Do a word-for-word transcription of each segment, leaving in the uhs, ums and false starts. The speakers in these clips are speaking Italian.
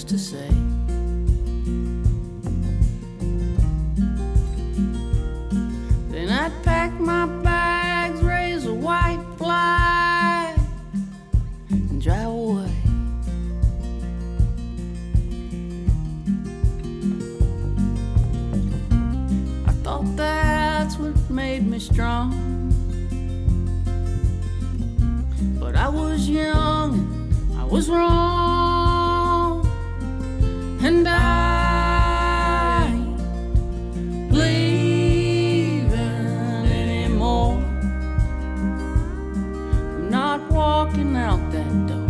used to say. Then I'd pack my bags, raise a white flag, and drive away. I thought that's what made me strong, but I was young, was wrong, and I ain't leaving anymore. I'm not walking out that door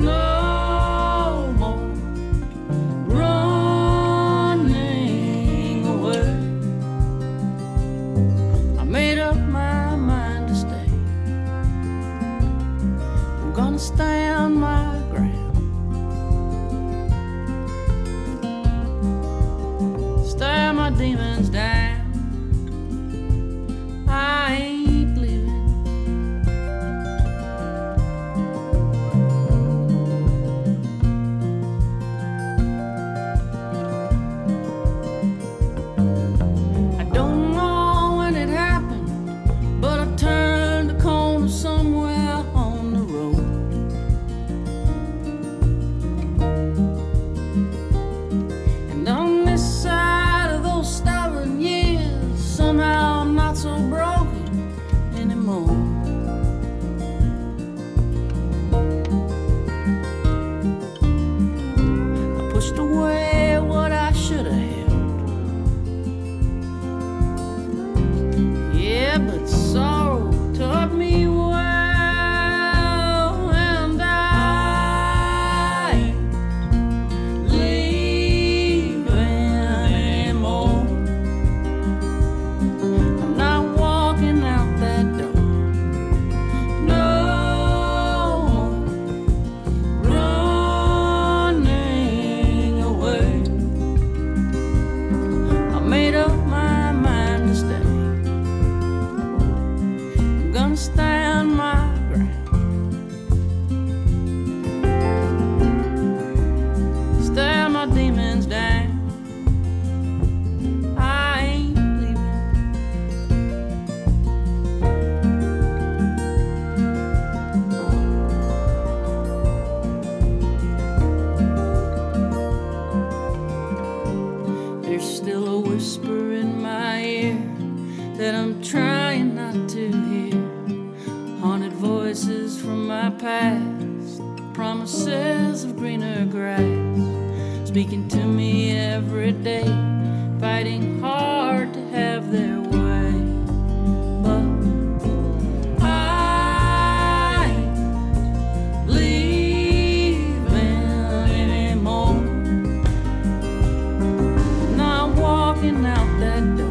no more, running away. I made up my mind to stay. Gonna stay on my ground, stare my demons down. I ain't leaving. I don't know when it happened, but I turned a corner somewhere. Past promises of greener grass, speaking to me every day, fighting hard to have their way. But I ain't leaving anymore. I'm not walking out that door.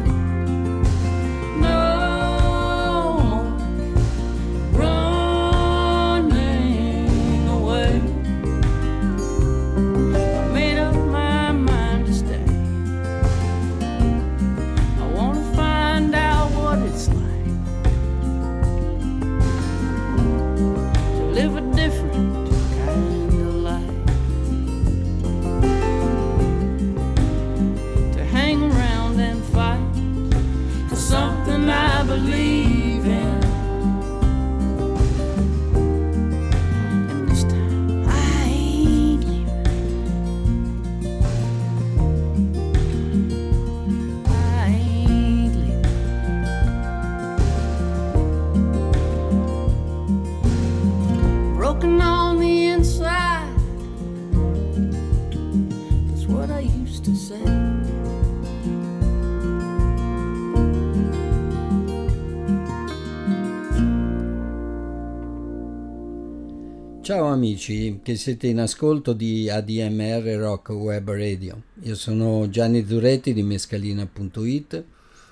Ciao amici che siete in ascolto di A D M R Rock Web Radio, io sono Gianni Zuretti di Mescalina punto it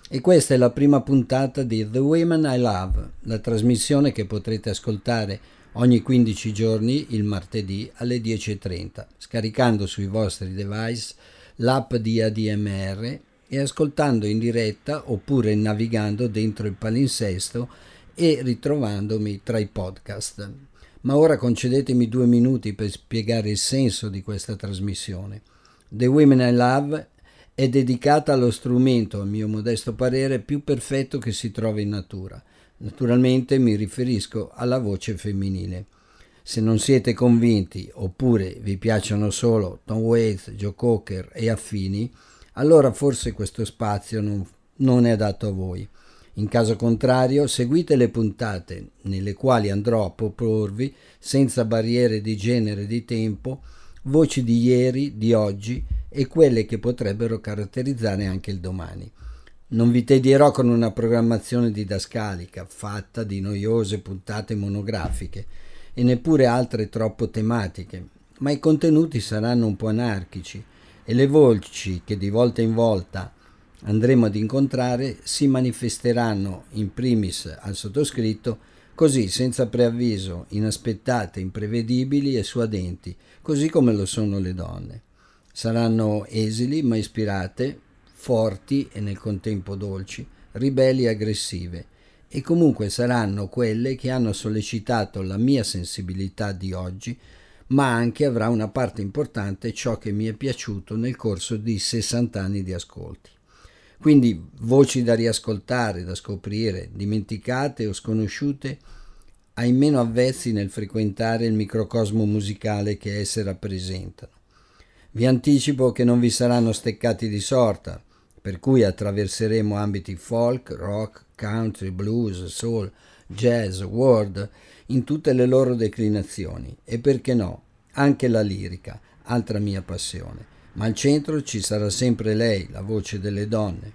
e questa è la prima puntata di The Women I Love, la trasmissione che potrete ascoltare ogni quindici giorni il martedì alle dieci e trenta, scaricando sui vostri device l'app di A D M R e ascoltando in diretta oppure navigando dentro il palinsesto e ritrovandomi tra i podcast. ma ora concedetemi due minuti per spiegare il senso di questa trasmissione. The Women I Love è dedicata allo strumento, a mio modesto parere, più perfetto che si trova in natura. Naturalmente mi riferisco alla voce femminile. Se non siete convinti, oppure vi piacciono solo Tom Waits, Joe Cocker e affini, allora forse questo spazio non, non è adatto a voi. In caso contrario, seguite le puntate nelle quali andrò a proporvi, senza barriere di genere e di tempo, voci di ieri, di oggi e quelle che potrebbero caratterizzare anche il domani. Non vi tedirò con una programmazione didascalica fatta di noiose puntate monografiche e neppure altre troppo tematiche, ma i contenuti saranno un po' anarchici e le voci che di volta in volta andremo ad incontrare si manifesteranno in primis al sottoscritto, così senza preavviso, inaspettate, imprevedibili e suadenti, così come lo sono le donne. Saranno esili ma ispirate, forti e nel contempo dolci, ribelli e aggressive, e comunque saranno quelle che hanno sollecitato la mia sensibilità di oggi, ma anche avrà una parte importante ciò che mi è piaciuto nel corso di sessanta anni di ascolti. Quindi voci da riascoltare, da scoprire, dimenticate o sconosciute ai meno avvezzi nel frequentare il microcosmo musicale che esse rappresentano. Vi anticipo che non vi saranno steccati di sorta, per cui attraverseremo ambiti folk, rock, country, blues, soul, jazz, world, in tutte le loro declinazioni e, perché no, anche la lirica, altra mia passione. Ma al centro ci sarà sempre lei, la voce delle donne,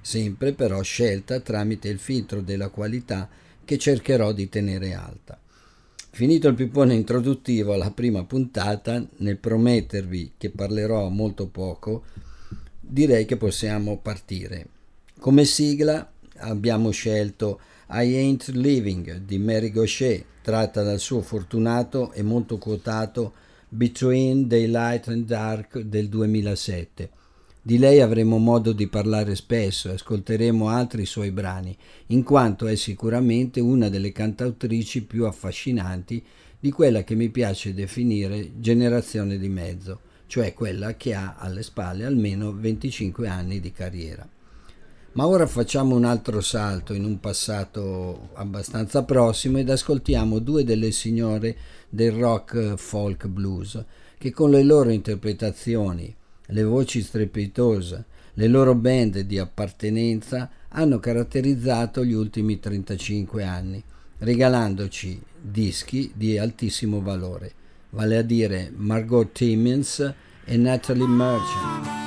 sempre però scelta tramite il filtro della qualità che cercherò di tenere alta. Finito il pippone introduttivo alla prima puntata, nel promettervi che parlerò molto poco, direi che possiamo partire. Come sigla abbiamo scelto I Ain't Leaving di Mary Gauthier, tratta dal suo fortunato e molto quotato Between the Light and Dark del duemilasette. Di lei avremo modo di parlare spesso e ascolteremo altri suoi brani, in quanto è sicuramente una delle cantautrici più affascinanti di quella che mi piace definire generazione di mezzo, cioè quella che ha alle spalle almeno venticinque anni di carriera. Ma ora facciamo un altro salto in un passato abbastanza prossimo ed ascoltiamo due delle signore del rock folk blues che con le loro interpretazioni, le voci strepitose, le loro band di appartenenza hanno caratterizzato gli ultimi trentacinque anni, regalandoci dischi di altissimo valore, vale a dire Margot Timmins e Natalie Merchant.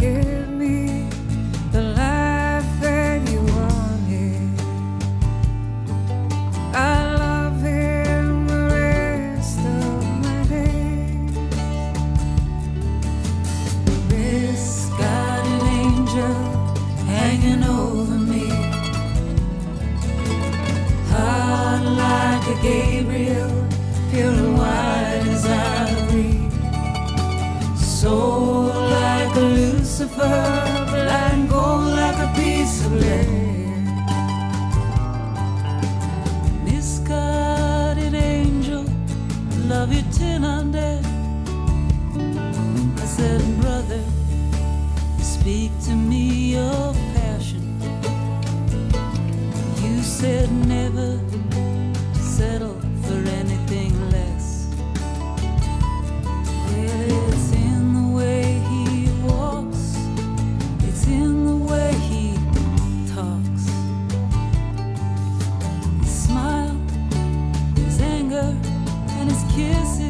Give me the life that you wanted. speak to me of passion. You said never settle for anything less. Well, it's in the way he walks, it's in the way he talks. His smile, his anger, and his kisses.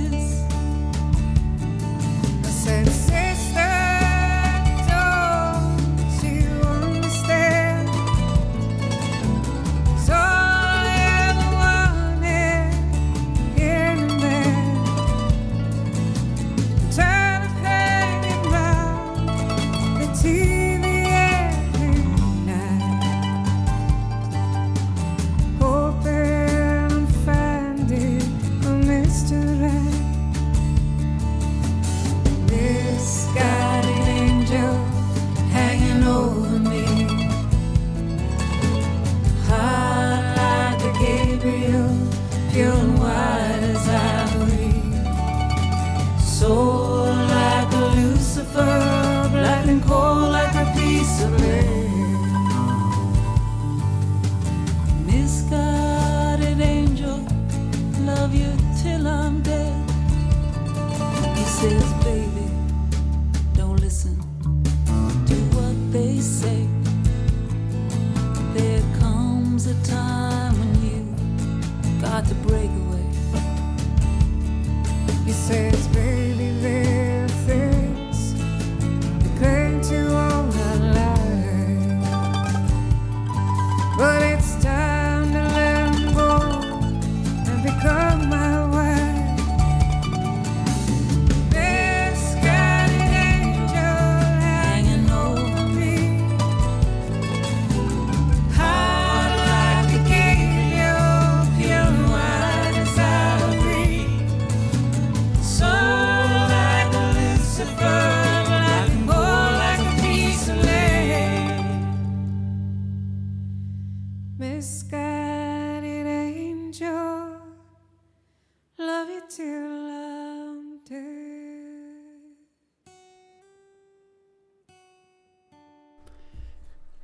I said, sister, says, baby, don't listen to what they say. There comes a time when you got to break away. He says, baby, there are things that cling to all my life, but it's time to let them go and become my.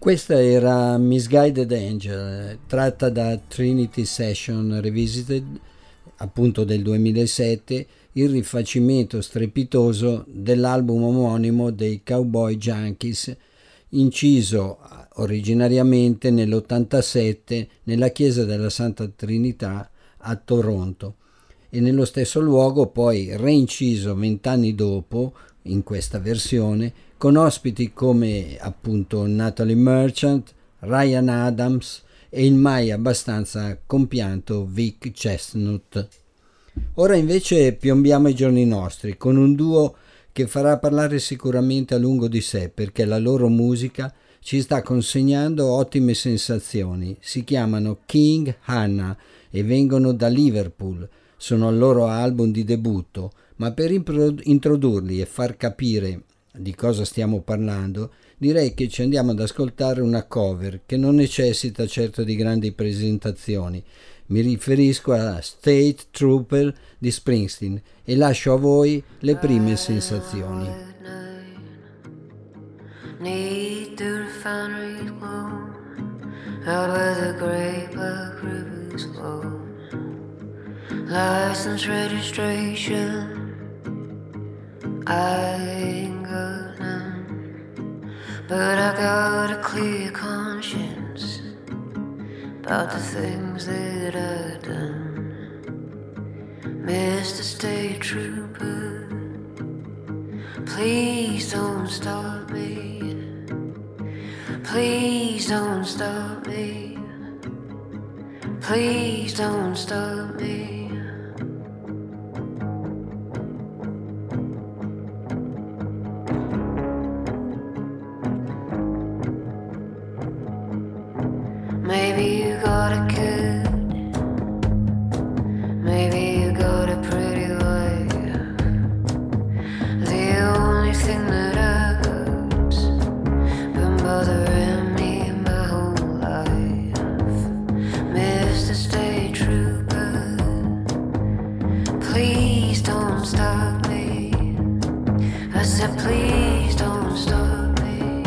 Questa era Misguided Angel, tratta da Trinity Session Revisited, appunto del duemilasette, il rifacimento strepitoso dell'album omonimo dei Cowboy Junkies, inciso originariamente nell'ottantasette nella chiesa della Santa Trinità a Toronto e nello stesso luogo poi reinciso vent'anni dopo in questa versione con ospiti come appunto Natalie Merchant, Ryan Adams e il mai abbastanza compianto Vic Chestnut. Ora invece piombiamo ai giorni nostri con un duo che farà parlare sicuramente a lungo di sé perché la loro musica ci sta consegnando ottime sensazioni. Si chiamano King Hannah e vengono da Liverpool, sono al loro album di debutto, ma per introdurli e far capire di cosa stiamo parlando direi che ci andiamo ad ascoltare una cover che non necessita certo di grandi presentazioni. Mi riferisco a State Trooper di Springsteen e lascio a voi le prime sensazioni. License registration, I ain't got none, but I got a clear conscience about the things that I've done. Mister State Trooper, please don't stop me, please don't stop me, please don't stop me. Maybe you got a kid, maybe you got a pretty wife. The only thing that I got's been bothering me my whole life. Mister State Trooper, please don't stop me. I said please don't stop me.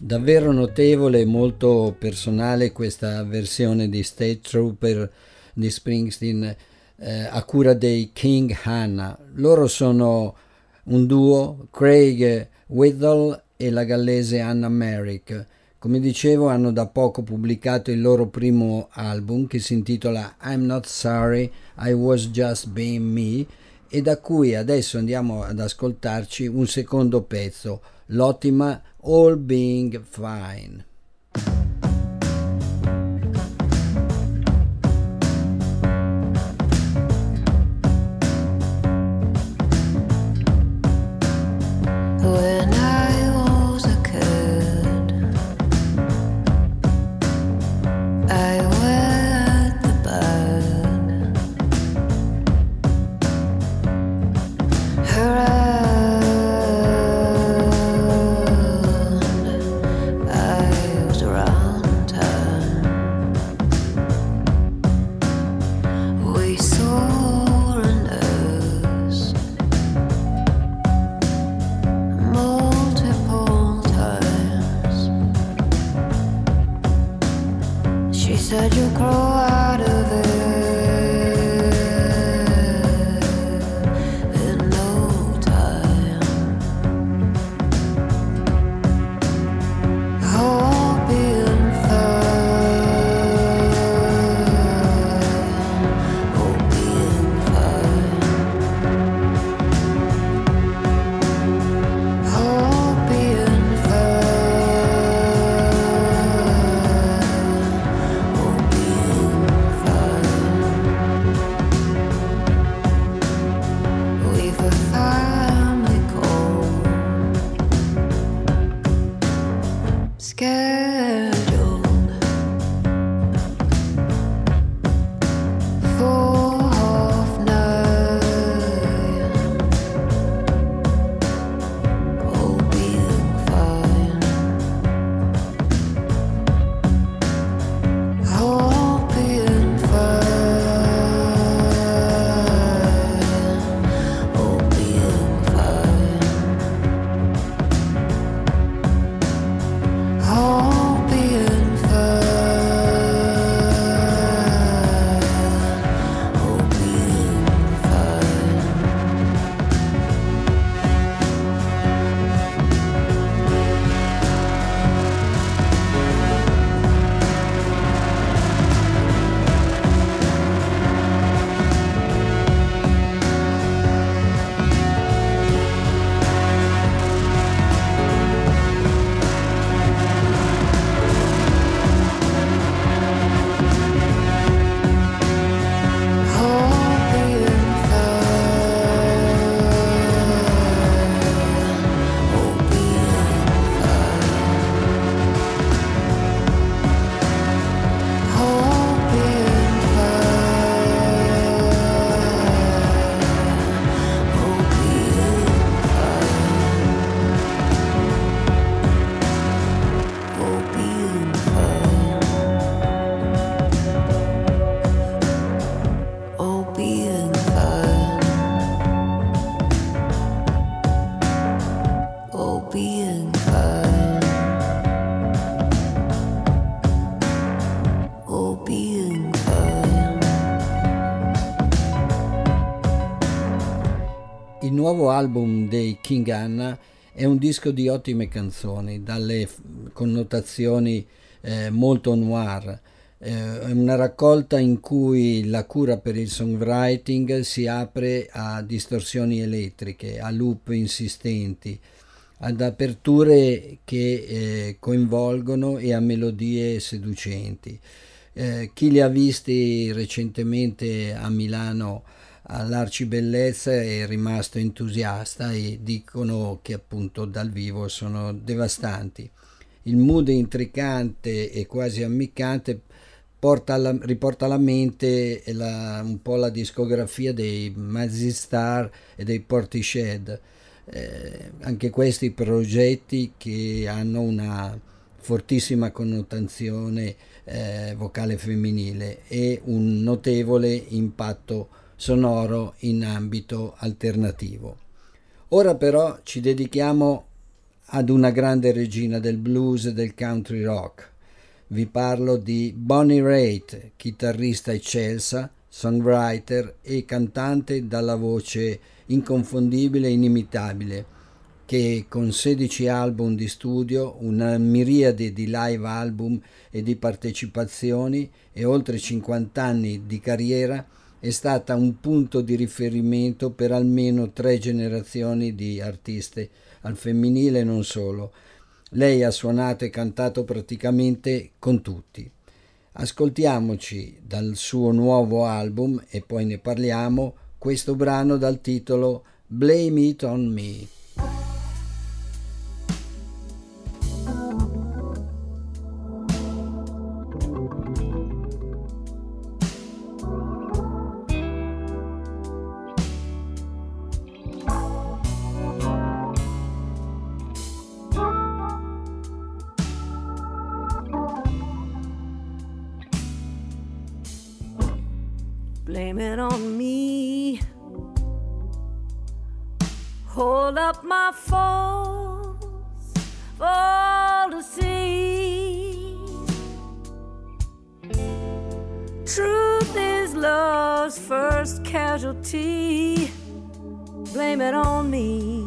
Davvero notevole e molto personale questa versione di State Trooper di Springsteen eh, a cura dei King Hannah. Loro sono un duo, Craig Whitall e la gallese Anna Merrick. Come dicevo, hanno da poco pubblicato il loro primo album che si intitola I'm Not Sorry, I Was Just Being Me, e da cui adesso andiamo ad ascoltarci un secondo pezzo, l'ottima All Being Fine. I nuovo album dei King Hannah è un disco di ottime canzoni, dalle connotazioni eh, molto noir. Eh, è una raccolta in cui la cura per il songwriting si apre a distorsioni elettriche, a loop insistenti, ad aperture che eh, coinvolgono e a melodie seducenti. Eh, chi li ha visti recentemente a Milano all'Arcibellezza è rimasto entusiasta e dicono che appunto dal vivo sono devastanti. Il mood intricante e quasi ammiccante porta alla, riporta alla mente la, un po' la discografia dei Mazzistar e dei Portishead. Eh, anche questi progetti che hanno una fortissima connotazione eh, vocale femminile e un notevole impatto sonoro in ambito alternativo. Ora però ci dedichiamo ad una grande regina del blues e del country rock. Vi parlo di Bonnie Raitt, chitarrista eccelsa, songwriter e cantante dalla voce inconfondibile e inimitabile, che con sedici album di studio, una miriade di live album e di partecipazioni e oltre cinquanta anni di carriera è stata un punto di riferimento per almeno tre generazioni di artiste al femminile e non solo. Lei ha suonato e cantato praticamente con tutti. Ascoltiamoci dal suo nuovo album e poi ne parliamo questo brano dal titolo Blame It On Me. Blame it on me. Hold up my faults for all to see. Truth is love's first casualty. Blame it on me.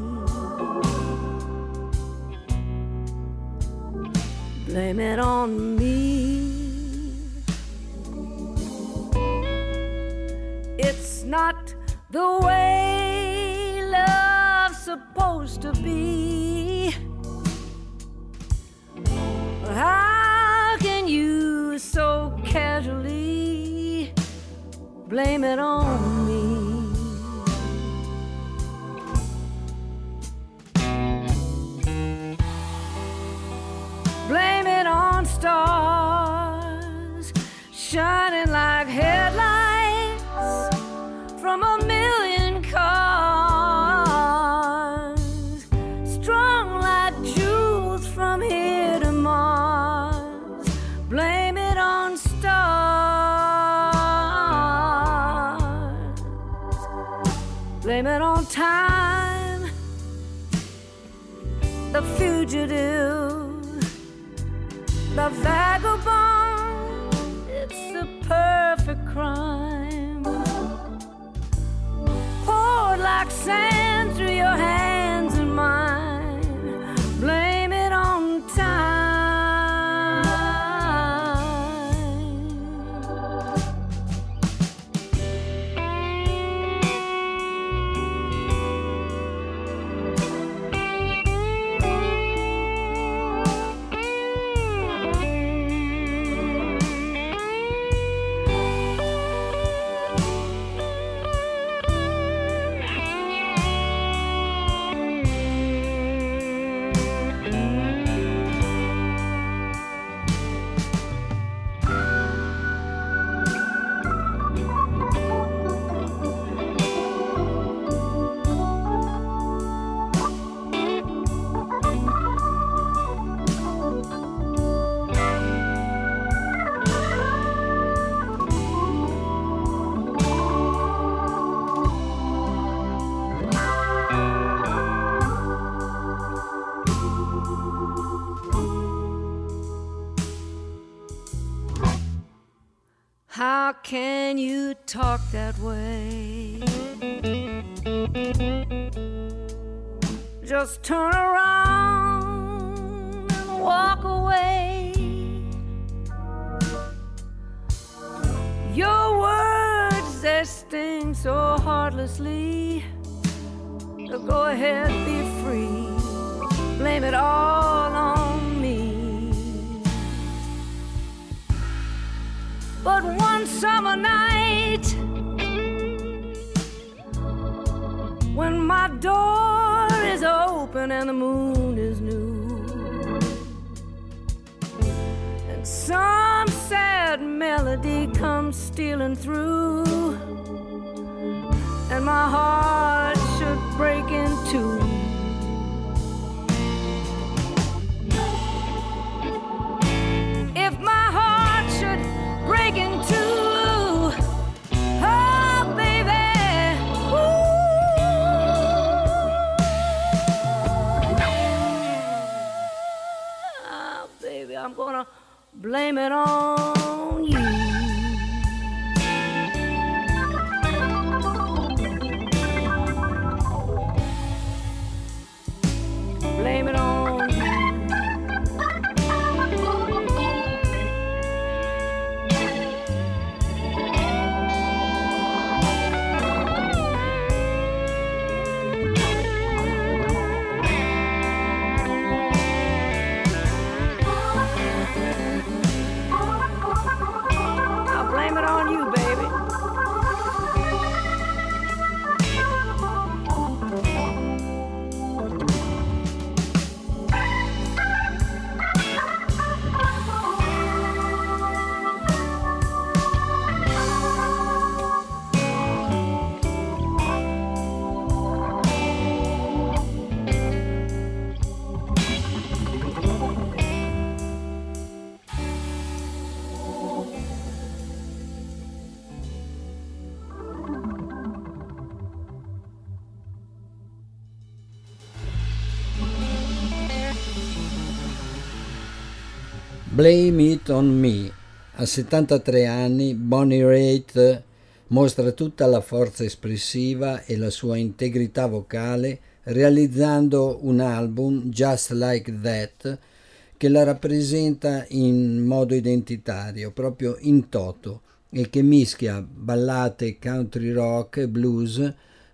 Blame it on me. It's not the way love's supposed to be. How can you so casually blame it on me? Blame it on stars shining like headlights from a million cars, strung like jewels from here to Mars. Blame it on stars. Blame it on time, the fugitive, the vagabond. It's the perfect crime. Like sand through your hands and mine. Blame it on time. Can you talk that way? just turn around and walk away. Your words, they sting so heartlessly. Go ahead, be free. Blame it all on me. But one summer night, when my door is open and the moon is new, and some sad melody comes stealing through, and my heart should break in two. If my heart should break in two, oh baby, ooh, oh baby, I'm gonna blame it on you. Blame it on you. I'll blame it on you, baby. Blame It On Me. A settantatré anni Bonnie Raitt mostra tutta la forza espressiva e la sua integrità vocale realizzando un album, Just Like That, che la rappresenta in modo identitario, proprio in toto, e che mischia ballate country rock e blues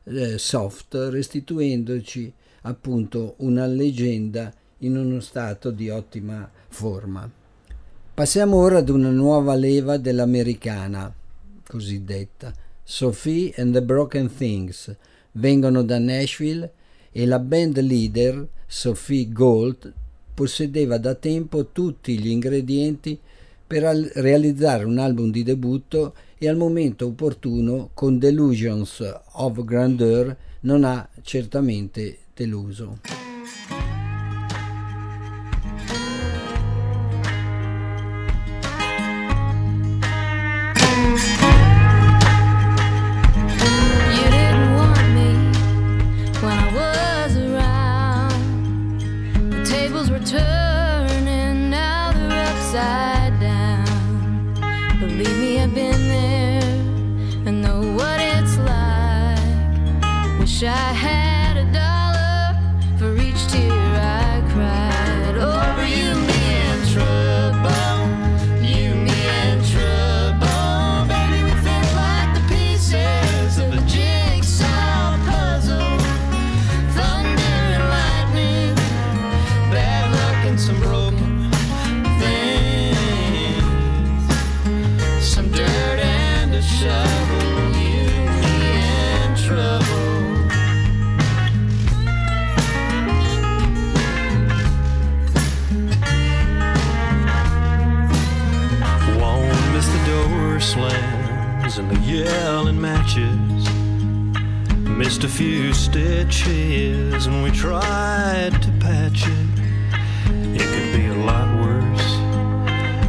eh, soft, restituendoci appunto una leggenda in uno stato di ottima forma. Passiamo ora ad una nuova leva dell'americana, cosiddetta. Sophie and the Broken Things vengono da Nashville e la band leader, Sophie Gold, possedeva da tempo tutti gli ingredienti per al- realizzare un album di debutto e al momento opportuno con Delusions of Grandeur non ha certamente deluso. Missed a few stitches and we tried to patch it. It could be a lot worse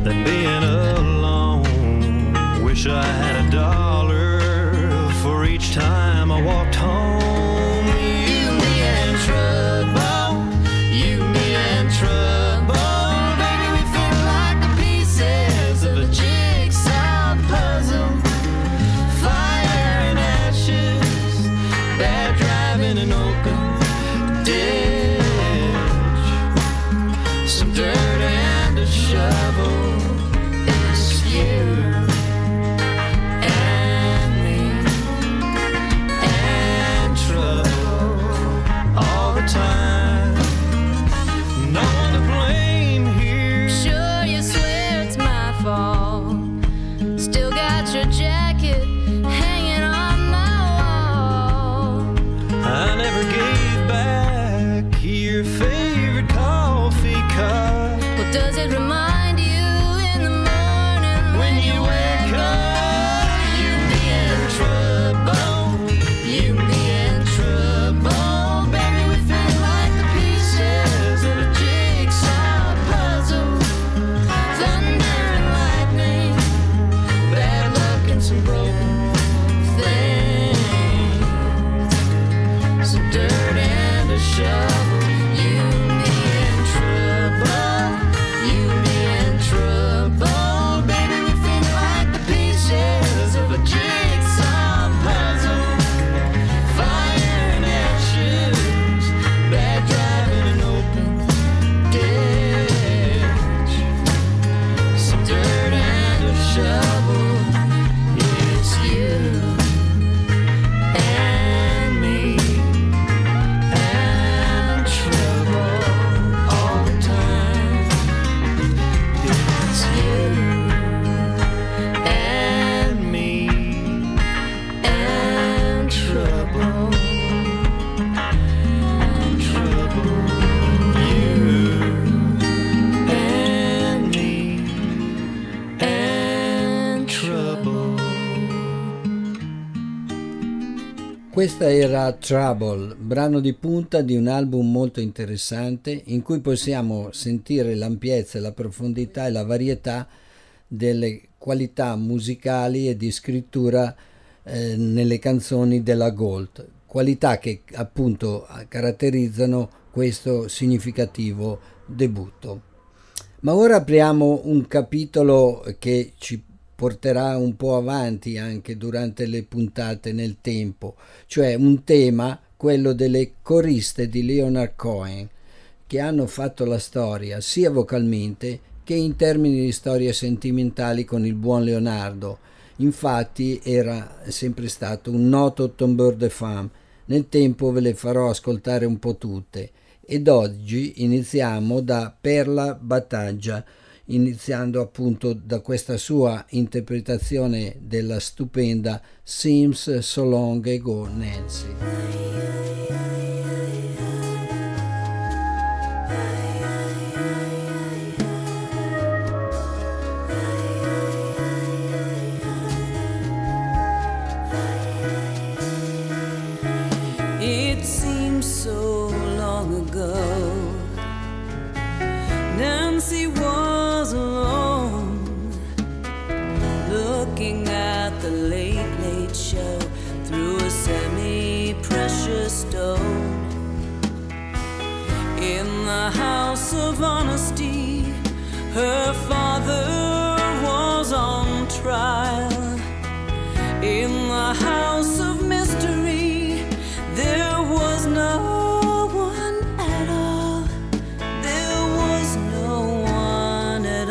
than being alone. Wish I had a dollar for each time I walked home. You, me, and trouble. You, me, and trouble. Yeah. Questa era Trouble, brano di punta di un album molto interessante in cui possiamo sentire l'ampiezza, la profondità e la varietà delle qualità musicali e di scrittura eh, nelle canzoni della Gold, qualità che appunto caratterizzano questo significativo debutto. Ma ora apriamo un capitolo che ci porterà un po' avanti anche durante le puntate nel tempo, cioè un tema, quello delle coriste di Leonard Cohen, che hanno fatto la storia sia vocalmente che in termini di storie sentimentali con il buon Leonardo. Infatti era sempre stato un noto tombeur de femme. Nel tempo ve le farò ascoltare un po' tutte, ed oggi iniziamo da Perla Battaglia, iniziando appunto da questa sua interpretazione della stupenda Seems So Long Ago, Nancy. In the house of honesty, her father was on trial. In the house of mystery, there was no one at all. There was no one at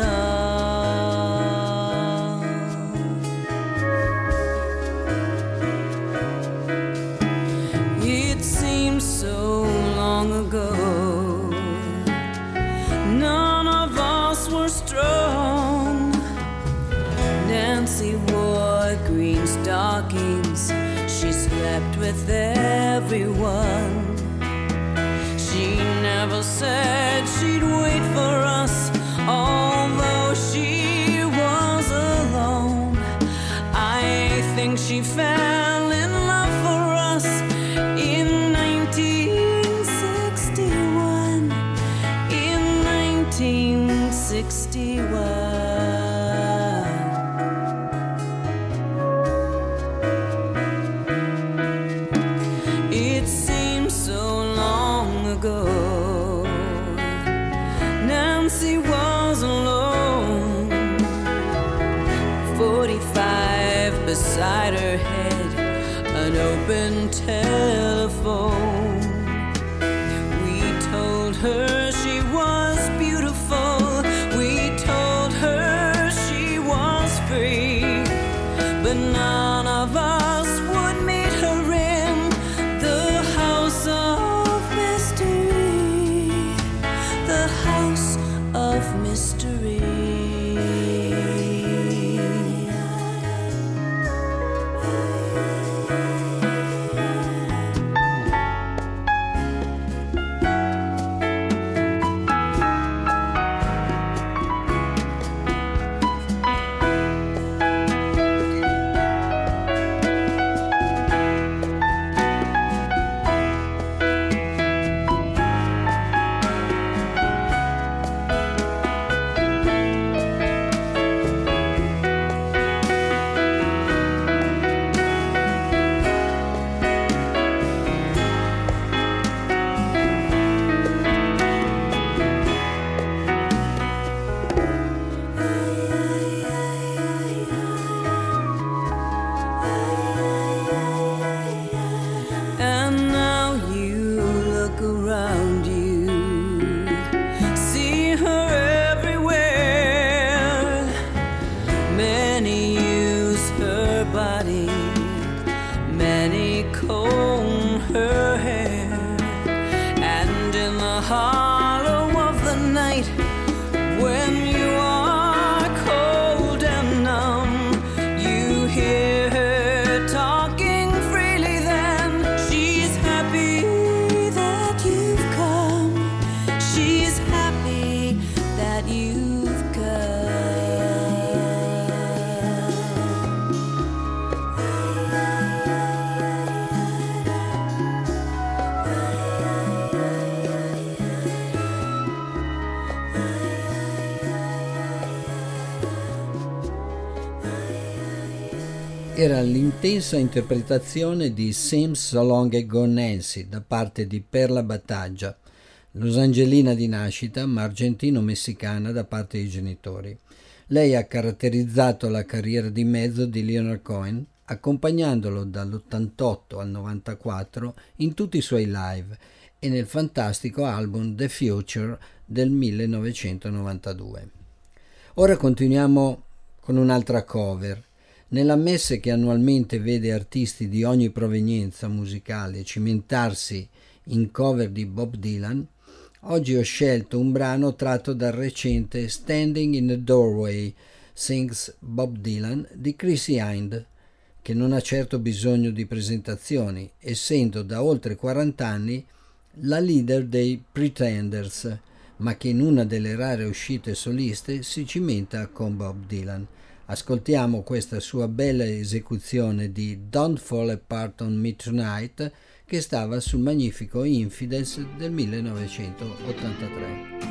all. It seems so long ago. With everyone, she never said she'd wait for us, although she was alone. I think she fell in love for us in nineteen sixty-one, in nineteen sixty-one. Beside her head, an open telephone. We told her she was beautiful. We told her she was free. But none of us would meet her in the house of mystery. The house of mystery. body, many comb her hair, and in the hollow of the night, when you are cold and numb, you hear her talking freely then. She's happy that you've come, she's happy that you've come. Era l'intensa interpretazione di Seems So Long Ago Nancy da parte di Perla Battaglia, losangelina di nascita ma argentino-messicana da parte dei genitori. Lei ha caratterizzato la carriera di mezzo di Leonard Cohen, accompagnandolo dall'ottantotto al novantaquattro in tutti i suoi live e nel fantastico album The Future del millenovecentonovantadue. Ora continuiamo con un'altra cover. Nella messe che annualmente vede artisti di ogni provenienza musicale cimentarsi in cover di Bob Dylan, oggi ho scelto un brano tratto dal recente Standing in the Doorway Sings Bob Dylan di Chrissie Hynde, che non ha certo bisogno di presentazioni, essendo da oltre quaranta anni la leader dei Pretenders, ma che in una delle rare uscite soliste si cimenta con Bob Dylan. Ascoltiamo questa sua bella esecuzione di Don't Fall Apart on Me Tonight, che stava sul magnifico Infidels del millenovecentottantatré.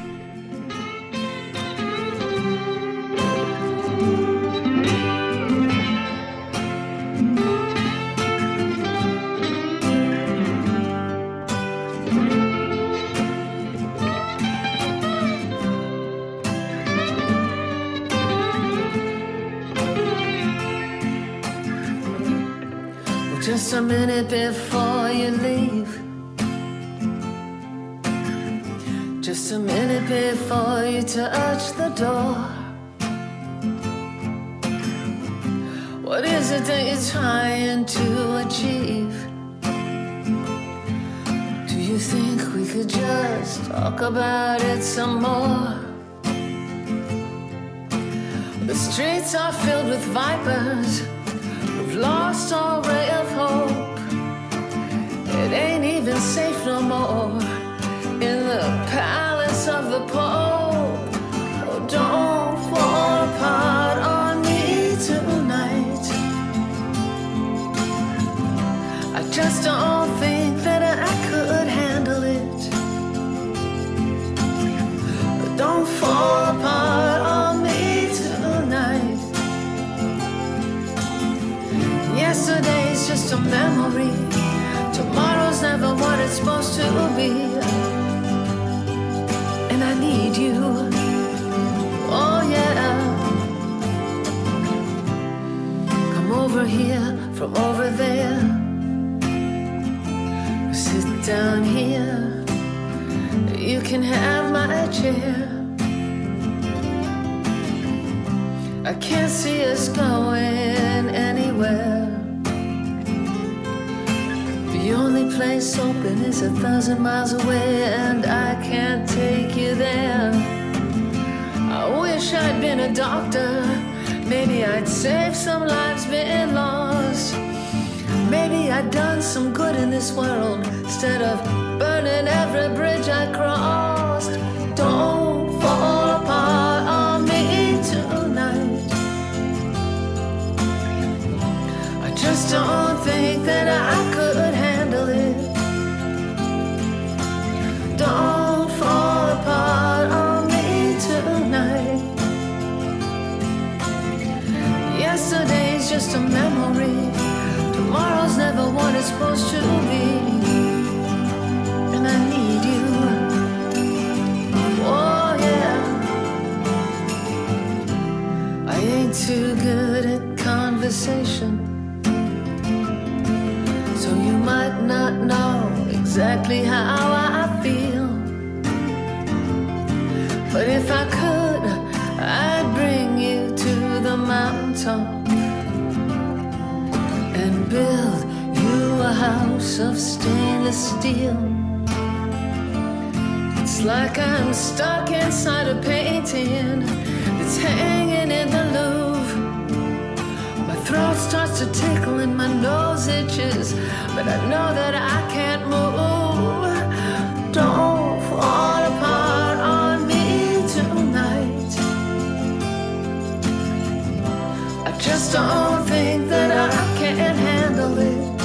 Just a minute before you leave, just a minute before you touch the door. What is it that you're trying to achieve? Do you think we could just talk about it some more? The streets are filled with vipers, lost all ray of hope. It ain't even safe no more in the palace of the Pope. Oh, don't fall apart on me tonight. I just don't think that I could handle it. But don't fall apart on me tonight. Yesterday's just a memory, tomorrow's never what it's supposed to be, and I need you, oh yeah. Come over here, from over there, sit down here, you can have my chair. I can't see us going anywhere. The only place open is a thousand miles away, and I can't take you there. I wish I'd been a doctor, maybe I'd saved some lives being lost. Maybe I'd done some good in this world instead of burning every bridge I crossed. Don't fall apart on me tonight. Just don't think that I could handle it. Don't fall apart on me tonight. Yesterday's just a memory, tomorrow's never what it's supposed to be, and I need you, oh yeah. I ain't too good at conversation, so you might not know exactly how I feel. But if I could, I'd bring you to the mountain top. and build you a house of stainless steel. It's like I'm stuck inside a painting that's hanging in the Louvre. My throat starts to tickle and my nose itches, but I know that I can't move. Don't fall apart on me tonight. I just don't think that I can handle it.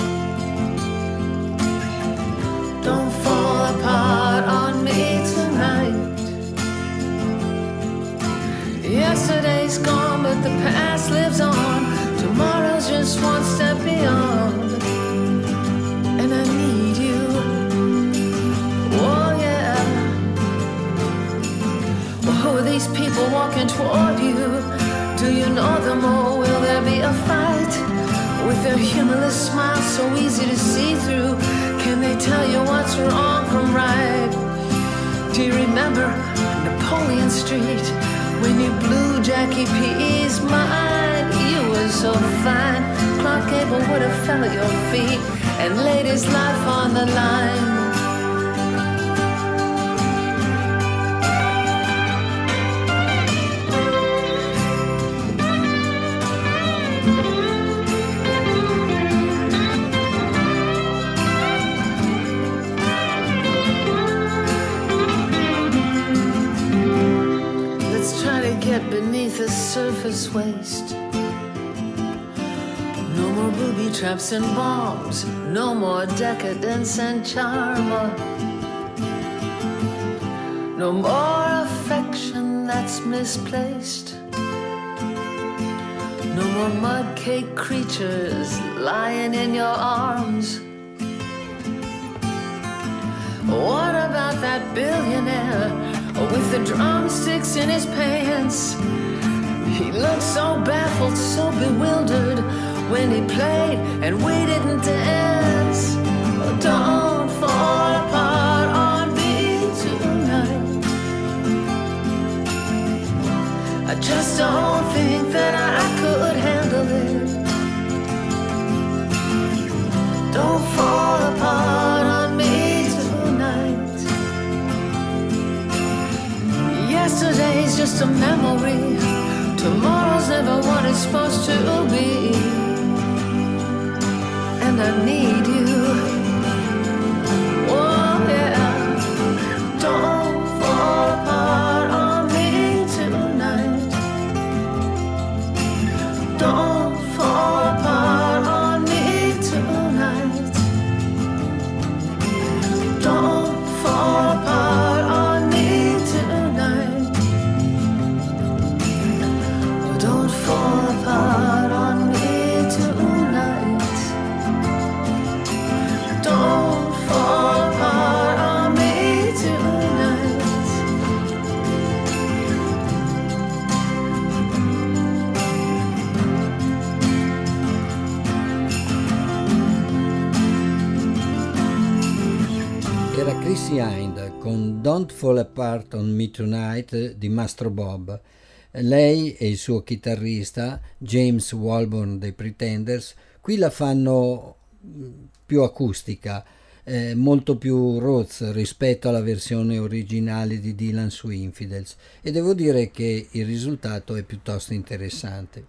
Don't fall apart on me tonight. Yesterday's gone, but the past lives on. Tomorrow's just one step beyond. And I need you. Oh yeah. Well, who are these people walking toward you? Do you know them all? Will there be a fight? With their humorless smile so easy to see through, can they tell you what's wrong from right? Do you remember Napoleon Street? When you blew Jackie P's mind, you were so fine. Clark Gable would have fell at your feet and laid his life on the line. Beneath the surface waste. No more booby traps and bombs. No more decadence and charm. No more affection that's misplaced. No more mud cake creatures lying in your arms. What about that billionaire with the drumsticks in his pants? He looked so baffled, so bewildered when he played and we didn't dance. Oh, don't fall apart on me tonight. I just don't think that I could handle it. Don't fall apart on me. Yesterday's just a memory. Tomorrow's never what it's supposed to be. And I need you. Oh yeah. Don't fall apart on me tonight. Don't fall apart on me tonight. Don't fall apart. Chrissy Hind con Don't Fall Apart on Me Tonight di Mastro Bob. Lei e il suo chitarrista James Walborn dei Pretenders qui la fanno più acustica, eh, molto più roots rispetto alla versione originale di Dylan su Infidels, e devo dire che il risultato è piuttosto interessante.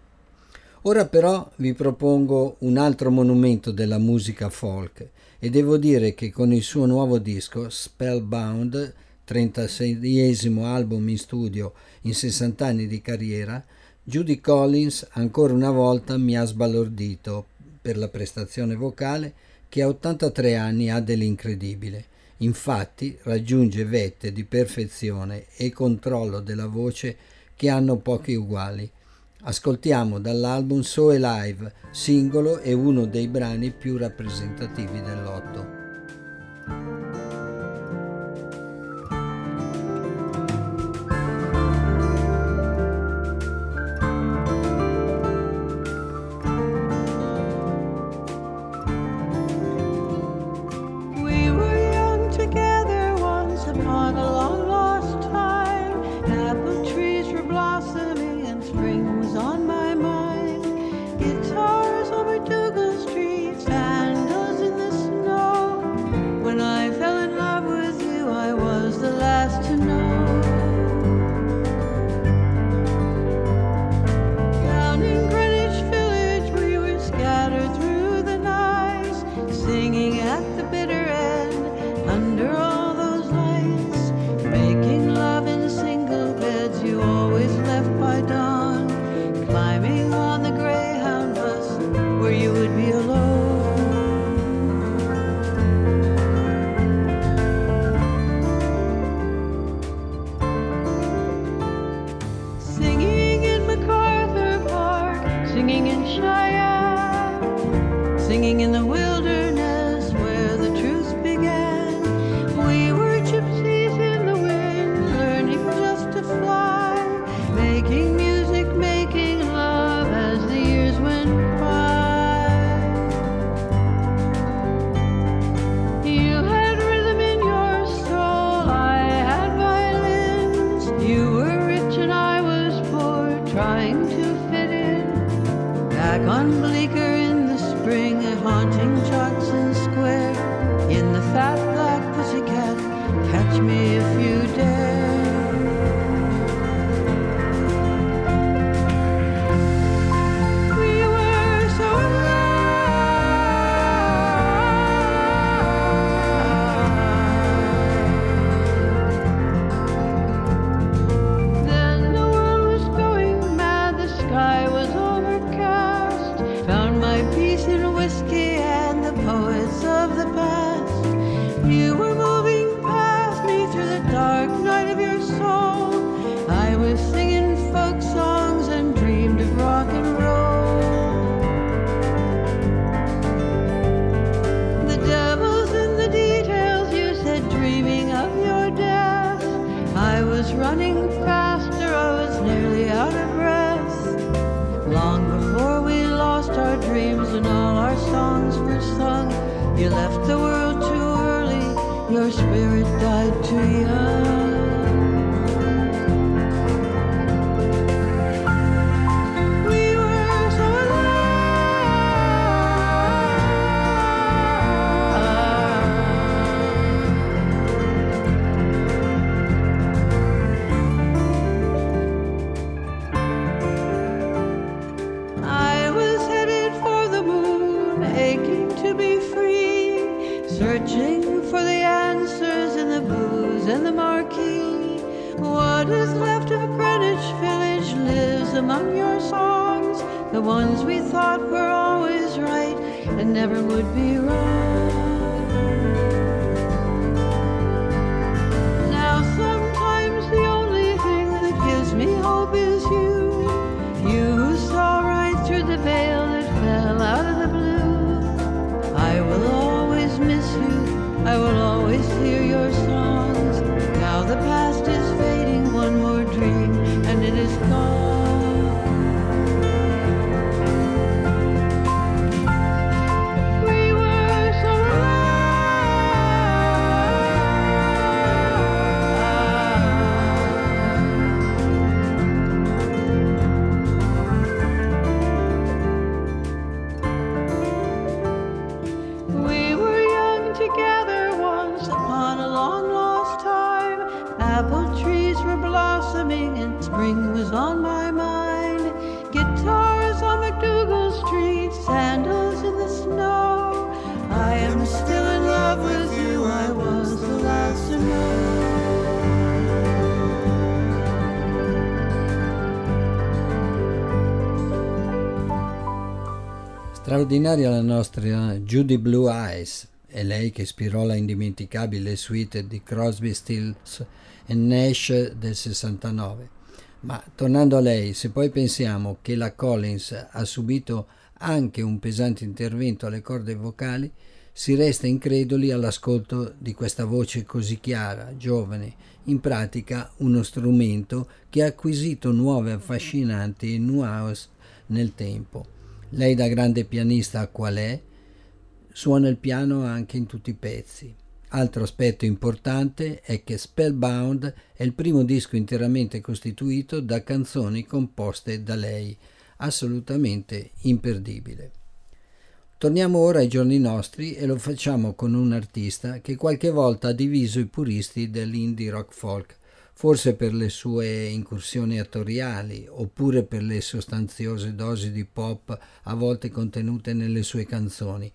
Ora però vi propongo un altro monumento della musica folk, e devo dire che con il suo nuovo disco Spellbound, trentaseiesimo album in studio in sessanta anni di carriera, Judy Collins ancora una volta mi ha sbalordito per la prestazione vocale che a ottantatré anni ha dell'incredibile. Infatti raggiunge vette di perfezione e controllo della voce che hanno pochi uguali. Ascoltiamo dall'album So Alive, singolo e uno dei brani più rappresentativi dell'otto. On my mind, guitars over Dougal Street. singing in the wilderness where the truth began. We were gypsies in the wind, learning just to fly, making music, making love as the years went by. You had rhythm in your soul, I had violins. You were rich and I was poor, trying to fit in. Back on Bleecker, haunting Jackson Square, in the fat black pussycat, catch me if you dare. We were so in love. Then the world was going mad, the sky was overcast. Found my peace in whiskey and the poets of the past. You were moving past me through the dark night of your soul. I was singing folk songs and dreamed of rock and roll. The devil's in the details, you said, dreaming of your death. I was running faster, I was nearly out of breath. Long before we lost our dreams and all our songs were sung, you left the world too early, your spirit died too young. Among your songs, the ones we thought were always right and never would be wrong. Now sometimes the only thing that gives me hope is you. You who saw right through the veil that fell out of the blue. I will always miss you, I will always hear your songs. Now the past is fading, one more dream and it is gone. Straordinaria la nostra Judy Blue Eyes, è lei che ispirò la indimenticabile suite di Crosby, Stills e Nash del sessantanove. Ma tornando a lei, se poi pensiamo che la Collins ha subito anche un pesante intervento alle corde vocali, si resta increduli all'ascolto di questa voce così chiara, giovane, in pratica uno strumento che ha acquisito nuove affascinanti nuance nel tempo. Lei, da grande pianista qual è, suona il piano anche in tutti i pezzi. Altro aspetto importante è che Spellbound è il primo disco interamente costituito da canzoni composte da lei, assolutamente imperdibile. Torniamo ora ai giorni nostri e lo facciamo con un artista che qualche volta ha diviso i puristi dell'indie rock folk, forse per le sue incursioni attoriali, oppure per le sostanziose dosi di pop a volte contenute nelle sue canzoni.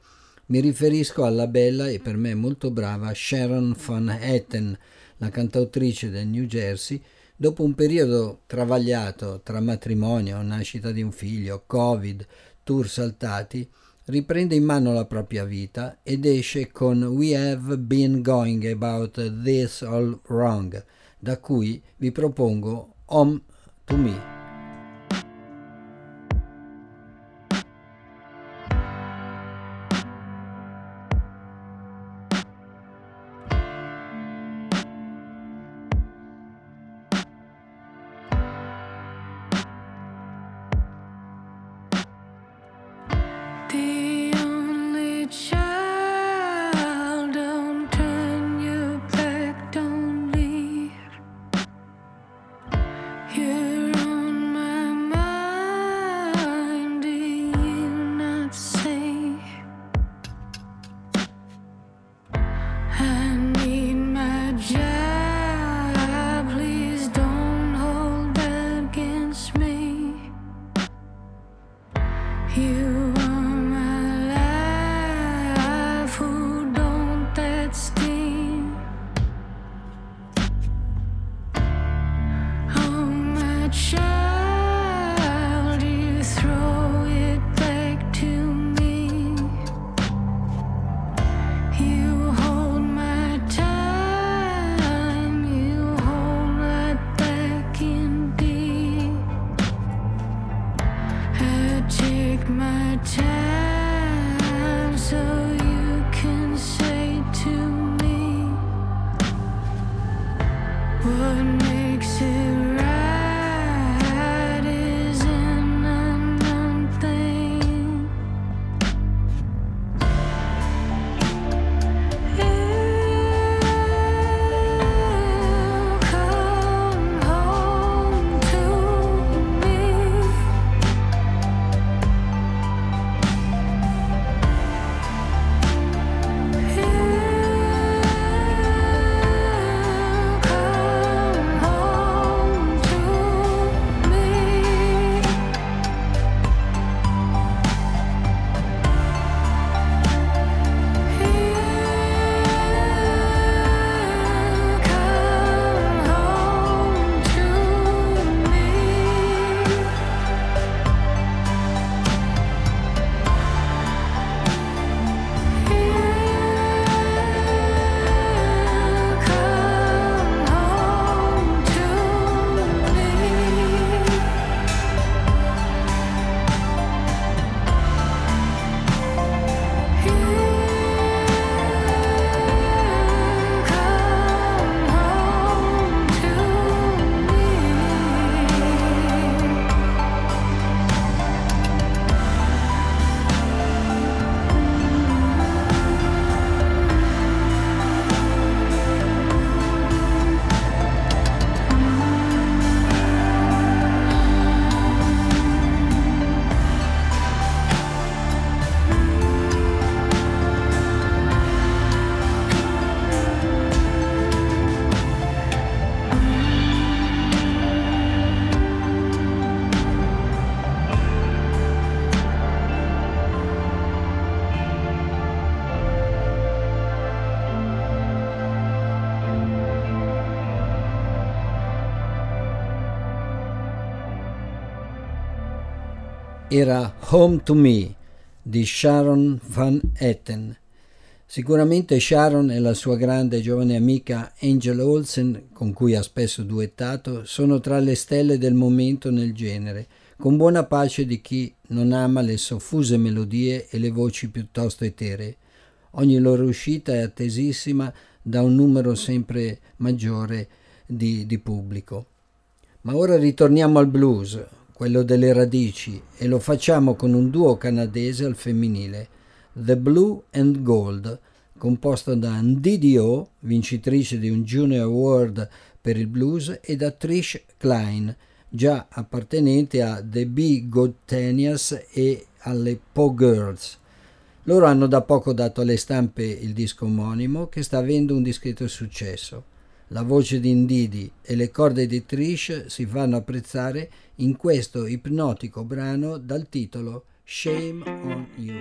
Mi riferisco alla bella e per me molto brava Sharon Van Etten, la cantautrice del New Jersey. Dopo un periodo travagliato tra matrimonio, nascita di un figlio, Covid, tour saltati, riprende in mano la propria vita ed esce con We Have Been Going About This All Wrong, da cui vi propongo Home to Me. era Home to Me di Sharon Van Etten. Sicuramente Sharon e la sua grande e giovane amica Angel Olsen, con cui ha spesso duettato, sono tra le stelle del momento nel genere, con buona pace di chi non ama le soffuse melodie e le voci piuttosto eteree. Ogni loro uscita è attesissima da un numero sempre maggiore di, di pubblico. Ma ora ritorniamo al blues, quello delle radici, e lo facciamo con un duo canadese al femminile, The Blue and Gold, composto da N D D O, vincitrice di un Junior Award per il blues, e da Trish Klein, già appartenente a The Bee Gotenias e alle Poe Girls. Loro hanno da poco dato alle stampe il disco omonimo, che sta avendo un discreto successo. La voce di Ndidi e le corde di Trish si fanno apprezzare in questo ipnotico brano dal titolo Shame on You.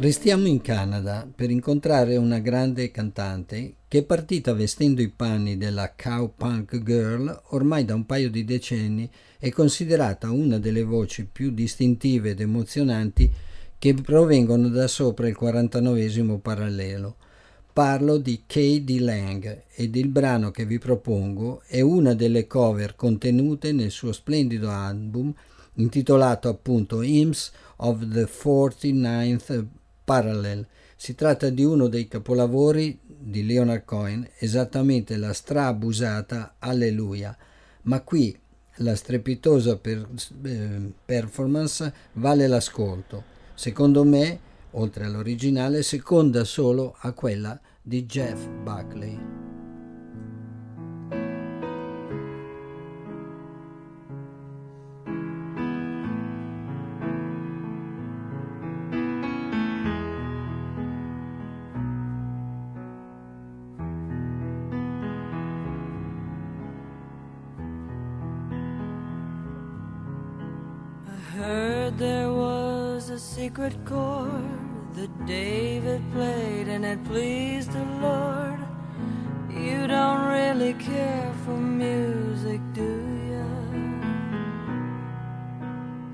Restiamo in Canada per incontrare una grande cantante che è partita vestendo i panni della cowpunk girl ormai da un paio di decenni e considerata una delle voci più distintive ed emozionanti che provengono da sopra il quarantanovesimo parallelo. Parlo di K D Lang ed il brano che vi propongo è una delle cover contenute nel suo splendido album intitolato appunto Hymns of the forty-ninth Parallel. Si tratta di uno dei capolavori di Leonard Cohen, esattamente la stra-abusata Alleluia, ma qui la strepitosa per, eh, performance vale l'ascolto. Secondo me, oltre all'originale, seconda solo a quella di Jeff Buckley. heard there was a secret chord that David played and it pleased the Lord. You don't really care for music, do ya?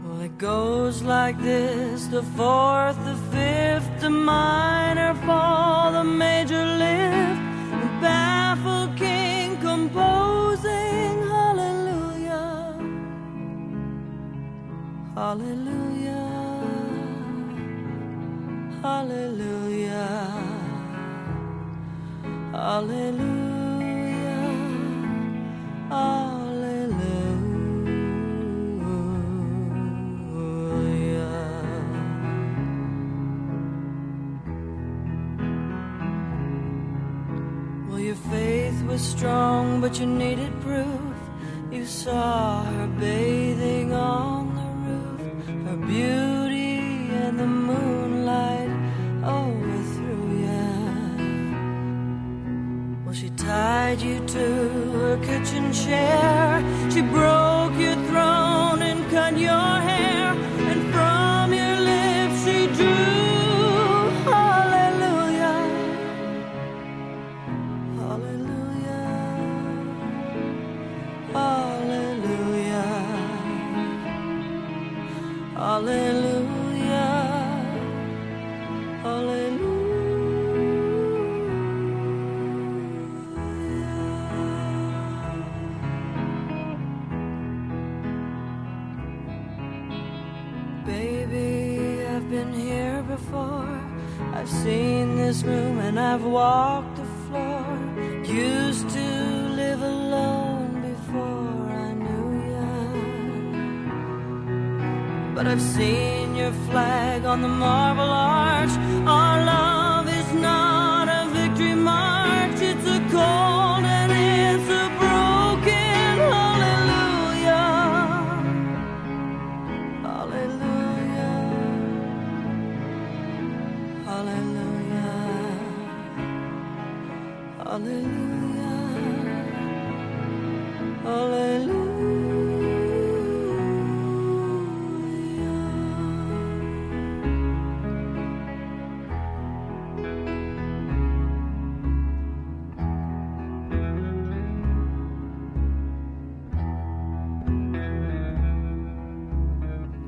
Well, it goes like this: the fourth, the fifth, the minor fall, the major lift, the baffled king composing hallelujah, hallelujah, hallelujah, hallelujah, hallelujah. Well, your faith was strong, but you needed proof. You saw her bathing on the roof, her beauty and the moonlight. Oh, she tied you to her kitchen chair. She broke your throne and cut your hair. And from your lips she drew hallelujah, hallelujah, hallelujah, hallelujah, hallelujah. I've seen this room and I've walked the floor. Used to live alone before I knew ya. But I've seen your flag on the marble arch. Our love is not a victory march. It's a cold and it's a broken hallelujah, hallelujah, hallelujah, hallelujah, hallelujah.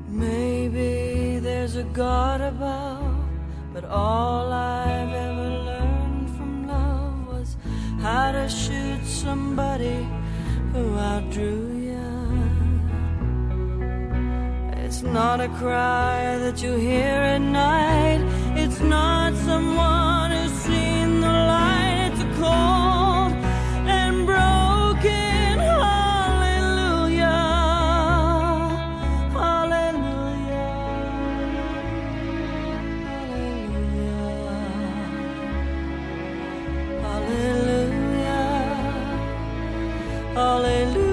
Maybe there's a God above, but all I've ever learned from love was how to shoot somebody who outdrew ya. It's not a cry that you hear at night. It's not someone who's seen the light. It's a cold and broken hallelujah, hallelujah, hallelujah, hallelujah.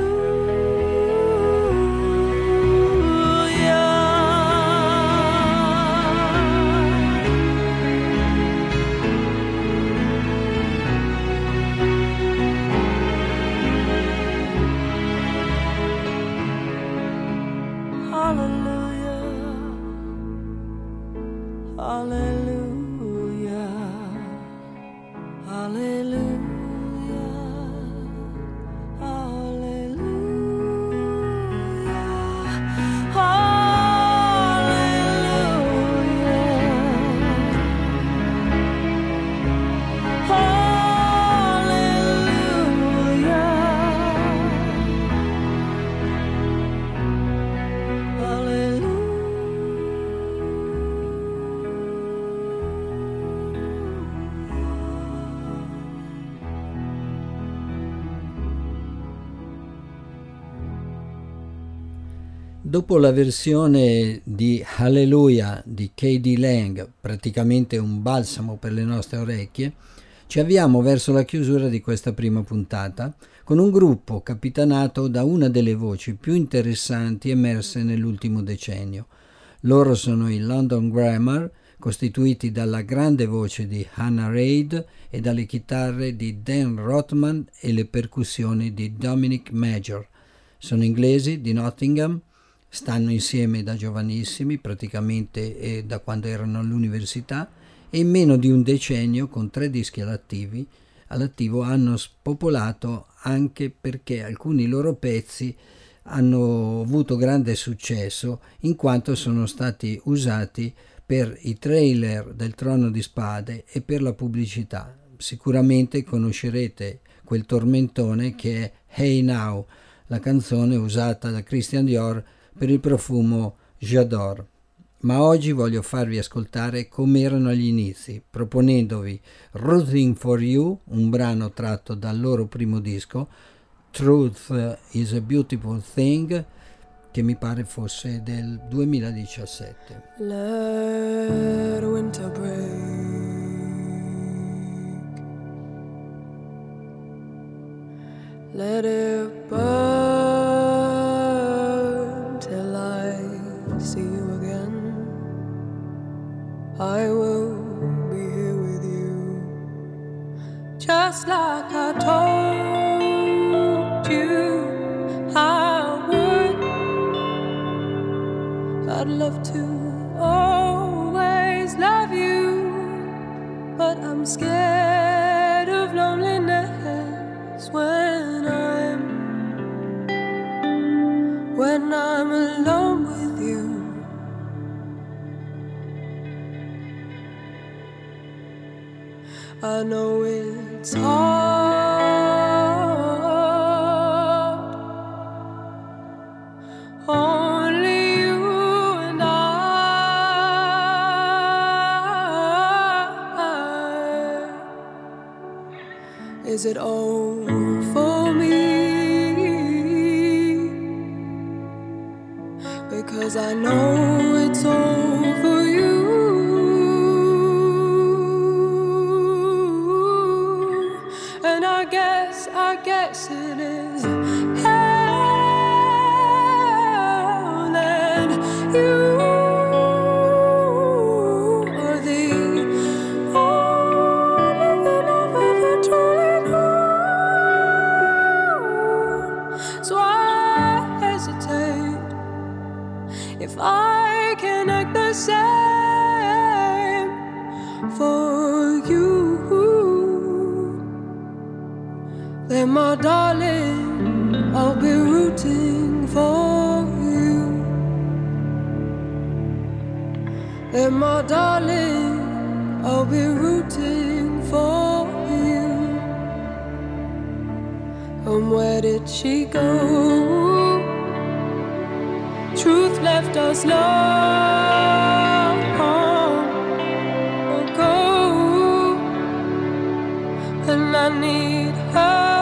Dopo la versione di Hallelujah di K D Lang, praticamente un balsamo per le nostre orecchie, ci avviamo verso la chiusura di questa prima puntata con un gruppo capitanato da una delle voci più interessanti emerse nell'ultimo decennio. Loro sono i London Grammar, costituiti dalla grande voce di Hannah Reid e dalle chitarre di Dan Rothman e le percussioni di Dominic Major. Sono inglesi di Nottingham. stanno insieme da giovanissimi, praticamente eh, da quando erano all'università, e in meno di un decennio, con tre dischi all'attivi, all'attivo, hanno spopolato anche perché alcuni loro pezzi hanno avuto grande successo in quanto sono stati usati per i trailer del Trono di Spade e per la pubblicità. Sicuramente conoscerete quel tormentone che è Hey Now, la canzone usata da Christian Dior per il profumo J'adore. Ma oggi voglio farvi ascoltare com'erano agli inizi, proponendovi Rooting for You, un brano tratto dal loro primo disco, Truth is a Beautiful Thing, che mi pare fosse del duemiladiciassette. Let winter break, let it burn till I see you again. I will be here with you, just like I told you I would. I'd love to always love you, but I'm scared of loneliness when I'm when I'm alone with you. I know it's hard, only you and I. Is it all for me? Because I know it's all for you. I guess it is hell, and you are the only thing I've ever truly known. So I hesitate if I can act the same for you. Then, my darling, I'll be rooting for you. Then, my darling, I'll be rooting for you. And where did she go? Truth left us long ago, and I need her.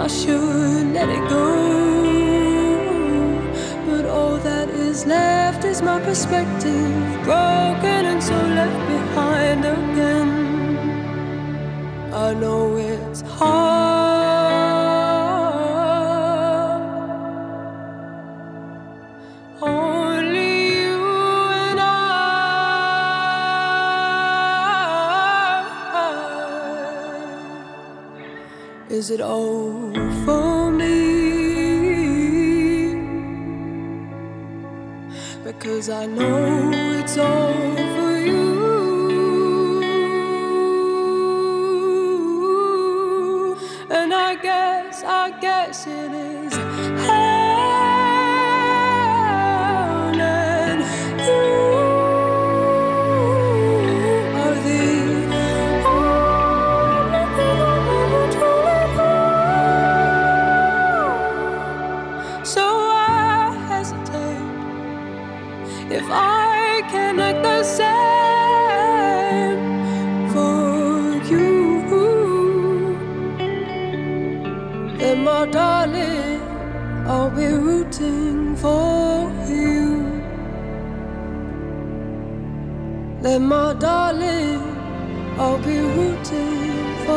I should let it go, but all that is left is my perspective, broken and so left behind again. I know it's hard, only you and I. Is it all for me? Because I know it's all for you. And I guess, I guess it is hell, and you are the only thing I've ever truly known. If I can act the same for you, then my darling, I'll be rooting for you. Then my darling, I'll be rooting for you.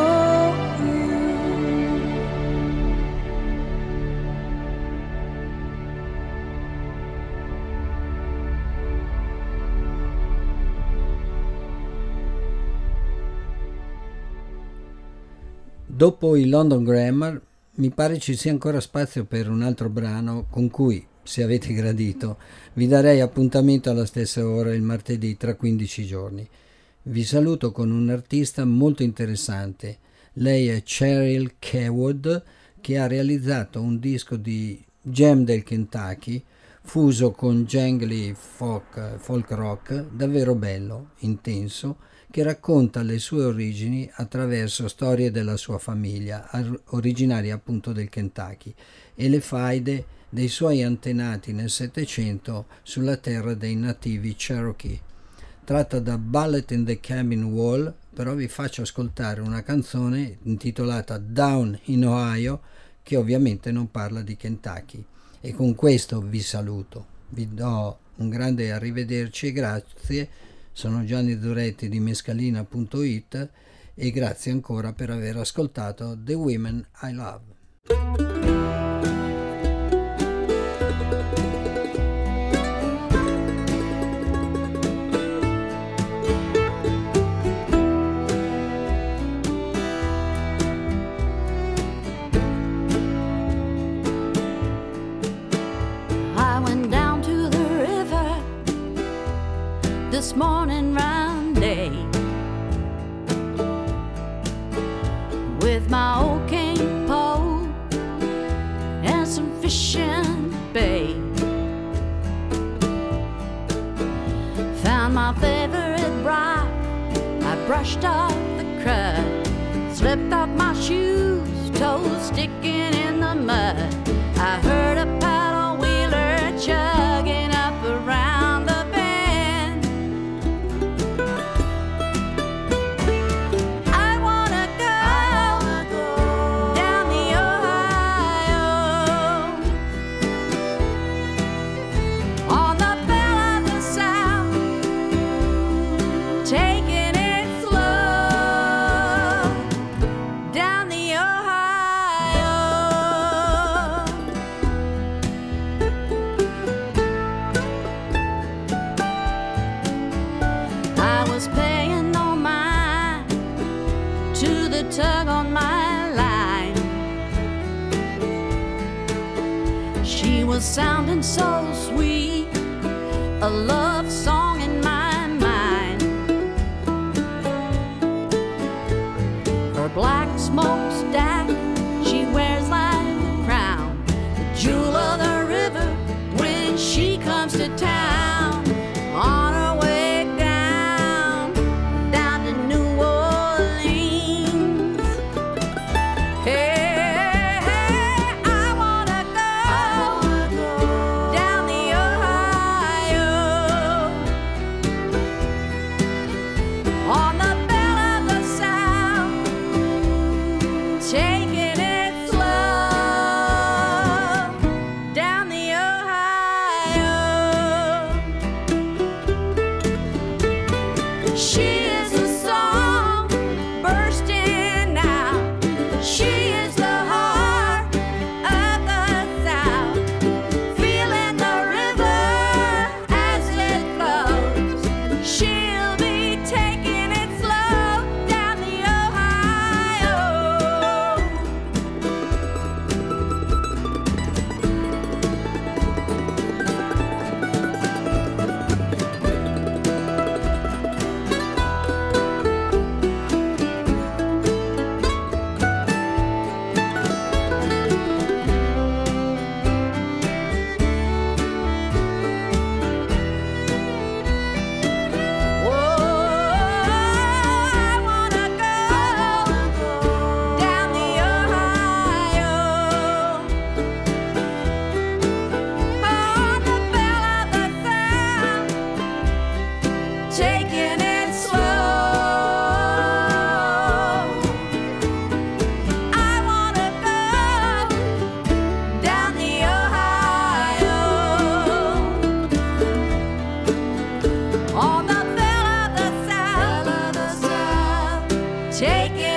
Dopo i London Grammar mi pare ci sia ancora spazio per un altro brano con cui, se avete gradito, vi darei appuntamento alla stessa ora il martedì tra quindici giorni. Vi saluto con un artista molto interessante. Lei è Cheryl Kaywood, che ha realizzato un disco di jam del Kentucky fuso con jangly folk, folk rock davvero bello, intenso, che racconta le sue origini attraverso storie della sua famiglia, originaria appunto del Kentucky, e le faide dei suoi antenati nel Settecento sulla terra dei nativi Cherokee. Tratta da Bullet in the Cabin Wall, però vi faccio ascoltare una canzone intitolata Down in Ohio, che ovviamente non parla di Kentucky. E con questo vi saluto, vi do un grande arrivederci e grazie. Sono Gianni Zuretti di Mescalina punto it e grazie ancora per aver ascoltato The Women I Love. This morning round day with my old cane pole and some fishing bait, found my favorite rock. I brushed off the crud, slipped off my shoes, toes sticking in the mud. I heard a paddle wheeler chugging up around sounding so sweet, a love song in my mind. Her black smokestack she wears like a crown, the jewel of the river when she comes to town. On her way down, down to New Orleans. Hey. Take it.